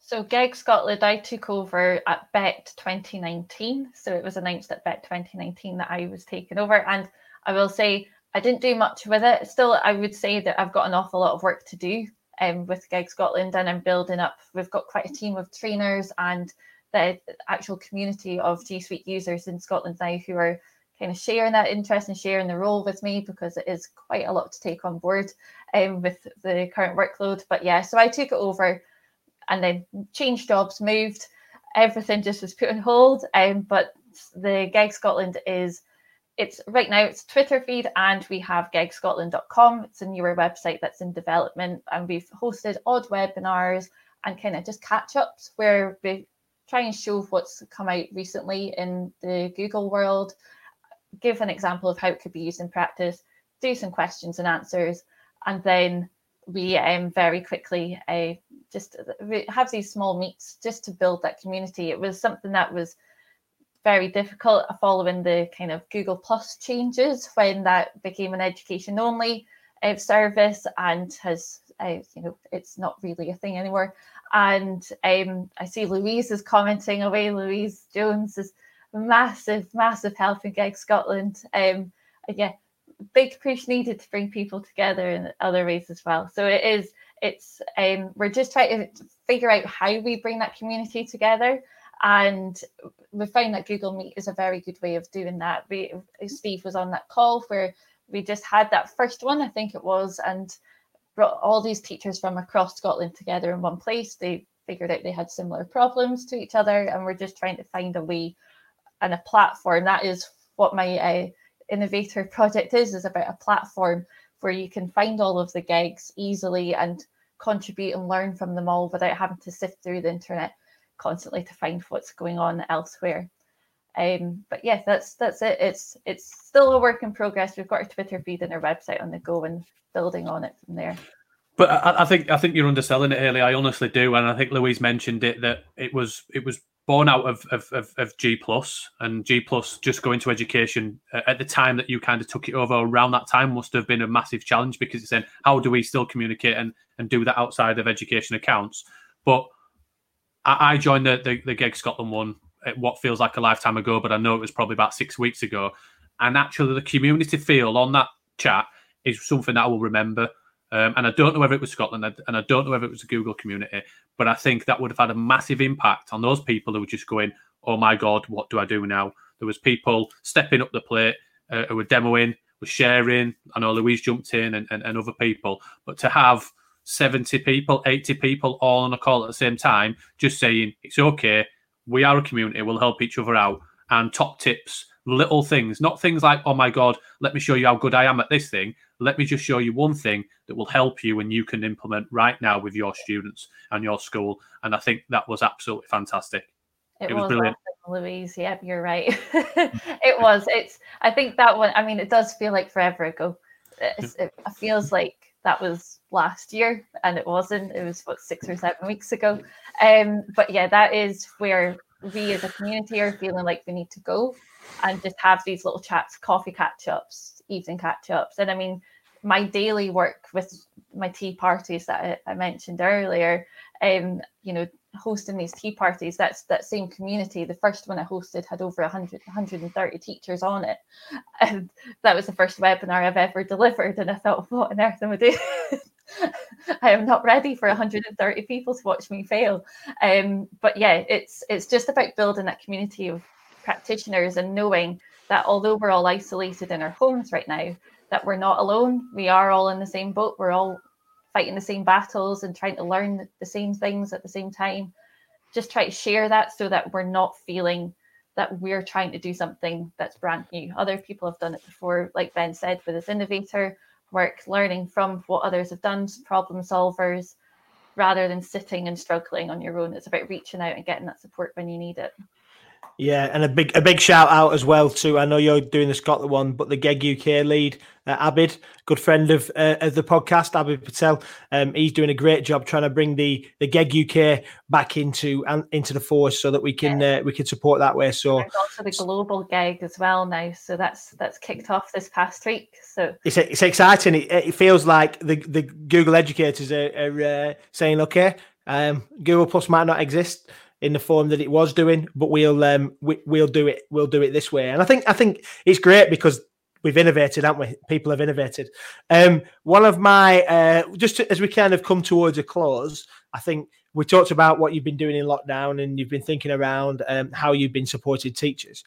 So Geg Scotland, I took over at B E C twenty nineteen. So it was announced at B E C twenty nineteen that I was taking over, and I will say I didn't do much with it. Still, I would say that I've got an awful lot of work to do um, with Geg Scotland, and I'm building up. We've got quite a team of trainers and the actual community of G Suite users in Scotland now who are kind of sharing that interest and sharing the role with me, because it is quite a lot to take on board um, with the current workload. But yeah, so I took it over and then changed jobs, moved, everything just was put on hold. Um, but the Geg Scotland is, it's right now, it's Twitter feed, and we have geg scotland dot com. It's a newer website that's in development, and we've hosted odd webinars and kind of just catch-ups where we try and show what's come out recently in the Google world, give an example of how it could be used in practice, do some questions and answers, and then we um, very quickly uh, just have these small meets just to build that community. It was something that was very difficult following the kind of Google Plus changes when that became an education only uh, service and has, uh, you know, it's not really a thing anymore. And um, I see Louise is commenting away. Louise Jones is massive, massive help in Geg Scotland. Um, yeah, big push needed to bring people together in other ways as well. So it is, it's, um, we're just trying to figure out how we bring that community together. And we found that Google Meet is a very good way of doing that. We, Steve was on that call where we just had that first one, I think it was, and brought all these teachers from across Scotland together in one place. They figured out they had similar problems to each other, and we're just trying to find a way and a platform. That is what my uh, innovator project is, is about a platform where you can find all of the gigs easily and contribute and learn from them all without having to sift through the internet constantly to find what's going on elsewhere. Um, but yeah, that's that's it. It's it's still a work in progress. We've got our Twitter feed and our website on the go and building on it from there. But I, I think I think you're underselling it, Hayley. I honestly do, and I think Louise mentioned it that it was it was born out of of, of, of G Plus, and G Plus just going to education uh, at the time that you kind of took it over. Around that time must have been a massive challenge, because it's saying, how do we still communicate and, and do that outside of education accounts? But I, I joined the, the, the Geg Scotland one at what feels like a lifetime ago, but I know it was probably about six weeks ago. And actually the community feel on that chat is something that I will remember. Um, and I don't know whether it was Scotland, and I don't know whether it was a Google community, but I think that would have had a massive impact on those people who were just going, oh my God, what do I do now? There was people stepping up the plate uh, who were demoing, were sharing. I know Louise jumped in and, and, and other people, but to have seventy people, eighty people all on a call at the same time, just saying, it's okay, we are a community, we'll help each other out, and top tips, little things, not things like, oh my God, let me show you how good I am at this thing. Let me just show you one thing that will help you and you can implement right now with your students and your school. And I think that was absolutely fantastic. It, it was, was brilliant. Awesome, Louise, yep, you're right. It was. It's. I think that one, I mean, it does feel like forever ago. It's, it feels like that was last year, and it wasn't. It was, what, six or seven weeks ago. Um, but yeah, that is where we as a community are feeling like we need to go and just have these little chats, coffee catch-ups, evening catch-ups. And I mean, my daily work with my tea parties that I, I mentioned earlier, um, you know, hosting these tea parties, that's that same community. The first one I hosted had over one hundred, one hundred thirty teachers on it. And that was the first webinar I've ever delivered. And I thought, what on earth am I doing? I am not ready for one hundred thirty people to watch me fail. Um, but yeah, it's it's just about building that community of practitioners and knowing that although we're all isolated in our homes right now, that we're not alone. We are all in the same boat. We're all fighting the same battles and trying to learn the same things at the same time. Just try to share that so that we're not feeling that we're trying to do something that's brand new. Other people have done it before, like Ben said, with his innovator work, learning from what others have done, problem solvers, rather than sitting and struggling on your own. It's about reaching out and getting that support when you need it. Yeah, and a big a big shout out as well to, I know you're doing the Scotland one, but the Geg U K lead, uh, Abid, good friend of uh, of the podcast, Abid Patel. Um, he's doing a great job trying to bring the the Geg U K back into and um, into the force so that we can yeah. uh, we can support that way. So there's also the global Geg as well now, so that's that's kicked off this past week. So it's it's exciting. It, it feels like the, the Google educators are, are uh, saying, okay, um, Google Plus might not exist in the form that it was doing, but we'll um we, we'll do it we'll do it this way. And I think I think it's great because we've innovated, haven't we? People have innovated. Um, one of my uh, just to, as we kind of come towards a close, I think we talked about what you've been doing in lockdown and you've been thinking around um, how you've been supporting teachers.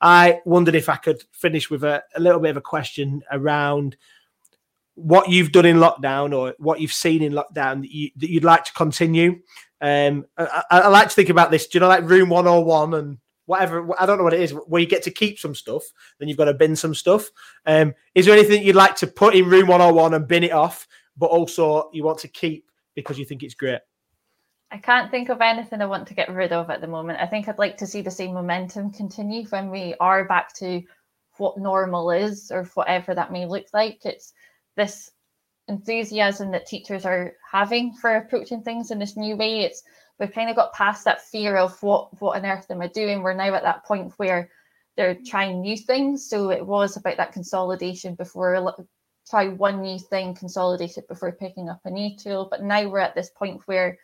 I wondered if I could finish with a, a little bit of a question around what you've done in lockdown or what you've seen in lockdown that, you, that you'd like to continue. Um, I, I like to think about this, do you know, like room one oh one and whatever, I don't know what it is, where you get to keep some stuff, then you've got to bin some stuff. Um, is there anything you'd like to put in room one oh one and bin it off, but also you want to keep because you think it's great? I can't think of anything I want to get rid of at the moment. I think I'd like to see the same momentum continue when we are back to what normal is or whatever that may look like. It's this enthusiasm that teachers are having for approaching things in this new way. It's we've kind of got past that fear of what what on earth am I doing. We're now at that point where they're trying new things, so it was about that consolidation before, try one new thing, consolidate it before picking up a new tool. But now we're at this point where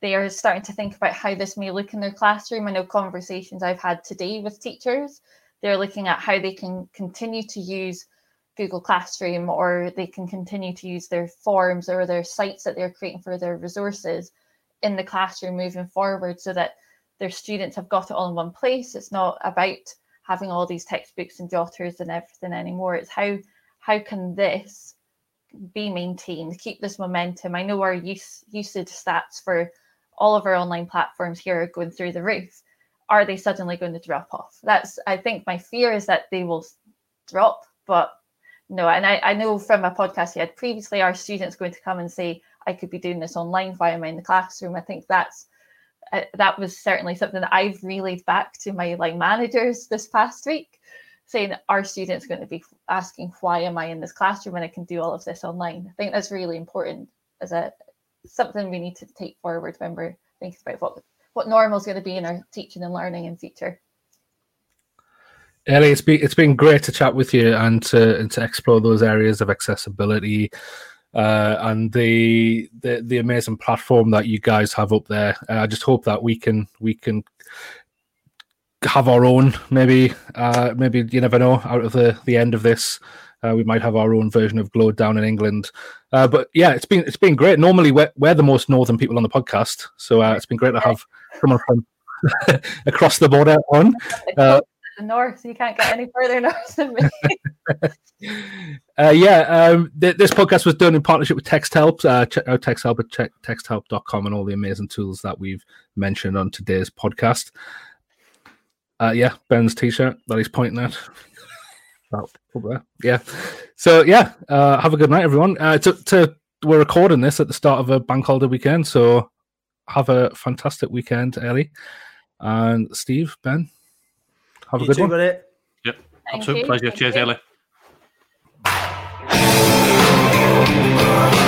they are starting to think about how this may look in their classroom. I know conversations I've had today with teachers, they're looking at how they can continue to use Google Classroom, or they can continue to use their forms or their sites that they're creating for their resources in the classroom moving forward, so that their students have got it all in one place. It's not about having all these textbooks and jotters and everything anymore. It's how how can this be maintained, keep this momentum. I know our use, usage stats for all of our online platforms here are going through the roof. Are they suddenly going to drop off? That's, I think my fear is that they will drop, but no, and I, I know from a podcast you had previously, our students going to come and say, I could be doing this online, why am I in the classroom? I think that's uh, that was certainly something that I've relayed back to my line managers this past week, saying our students going to be asking, why am I in this classroom when I can do all of this online? I think that's really important as a something we need to take forward when we're thinking about what, what normal is going to be in our teaching and learning in future. Ellie, it's been it's been great to chat with you and to and to explore those areas of accessibility uh, and the, the the amazing platform that you guys have up there. Uh, I just hope that we can we can have our own. Maybe uh, maybe you never know. Out of the, the end of this, uh, we might have our own version of Glow down in England. Uh, but yeah, it's been it's been great. Normally, we're, we're the most northern people on the podcast, so uh, it's been great to have someone from across the border on. Uh, north, you can't get any further north than me. uh, yeah, um, th- this podcast was done in partnership with TextHelp. Uh, check out TextHelp at check- text help dot com and all the amazing tools that we've mentioned on today's podcast. Uh, yeah, Ben's t-shirt that he's pointing at. Up there. Yeah. So yeah, uh, have a good night, everyone. Uh, to, to, we're recording this at the start of a bank holiday weekend, so have a fantastic weekend, Ellie and Steve, Ben. Have a good one. Yep. Thank Absolute you. Pleasure. Thank Cheers, you. Ellie.